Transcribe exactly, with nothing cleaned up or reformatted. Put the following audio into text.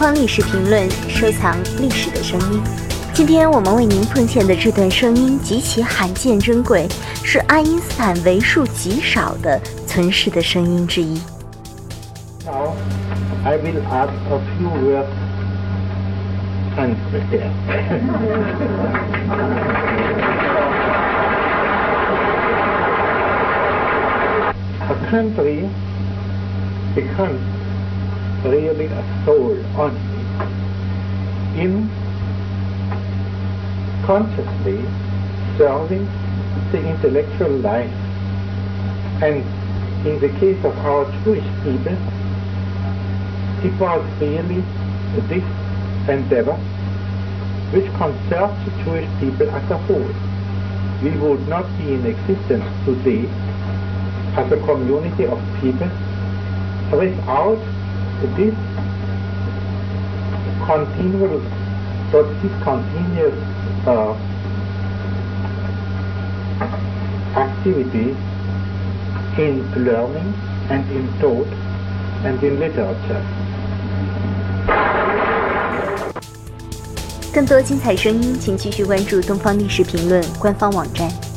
方历史评论，收藏历史的声音。今天我们为您奉献的这段声音极其罕见珍贵，是爱因斯坦为数极少的存世的声音之一。Now, I will ask a few words unprepared. A country becomes really a soul only in consciously serving the intellectual life, and in the case of our Jewish people, it was really this endeavor which conserved the Jewish people as a whole. We would not be in existence today as a community of people without this continuous, or this continuous uh, activity in learning and in thought and in literature。更多精彩声音，请继续关注《东方历史评论》官方网站。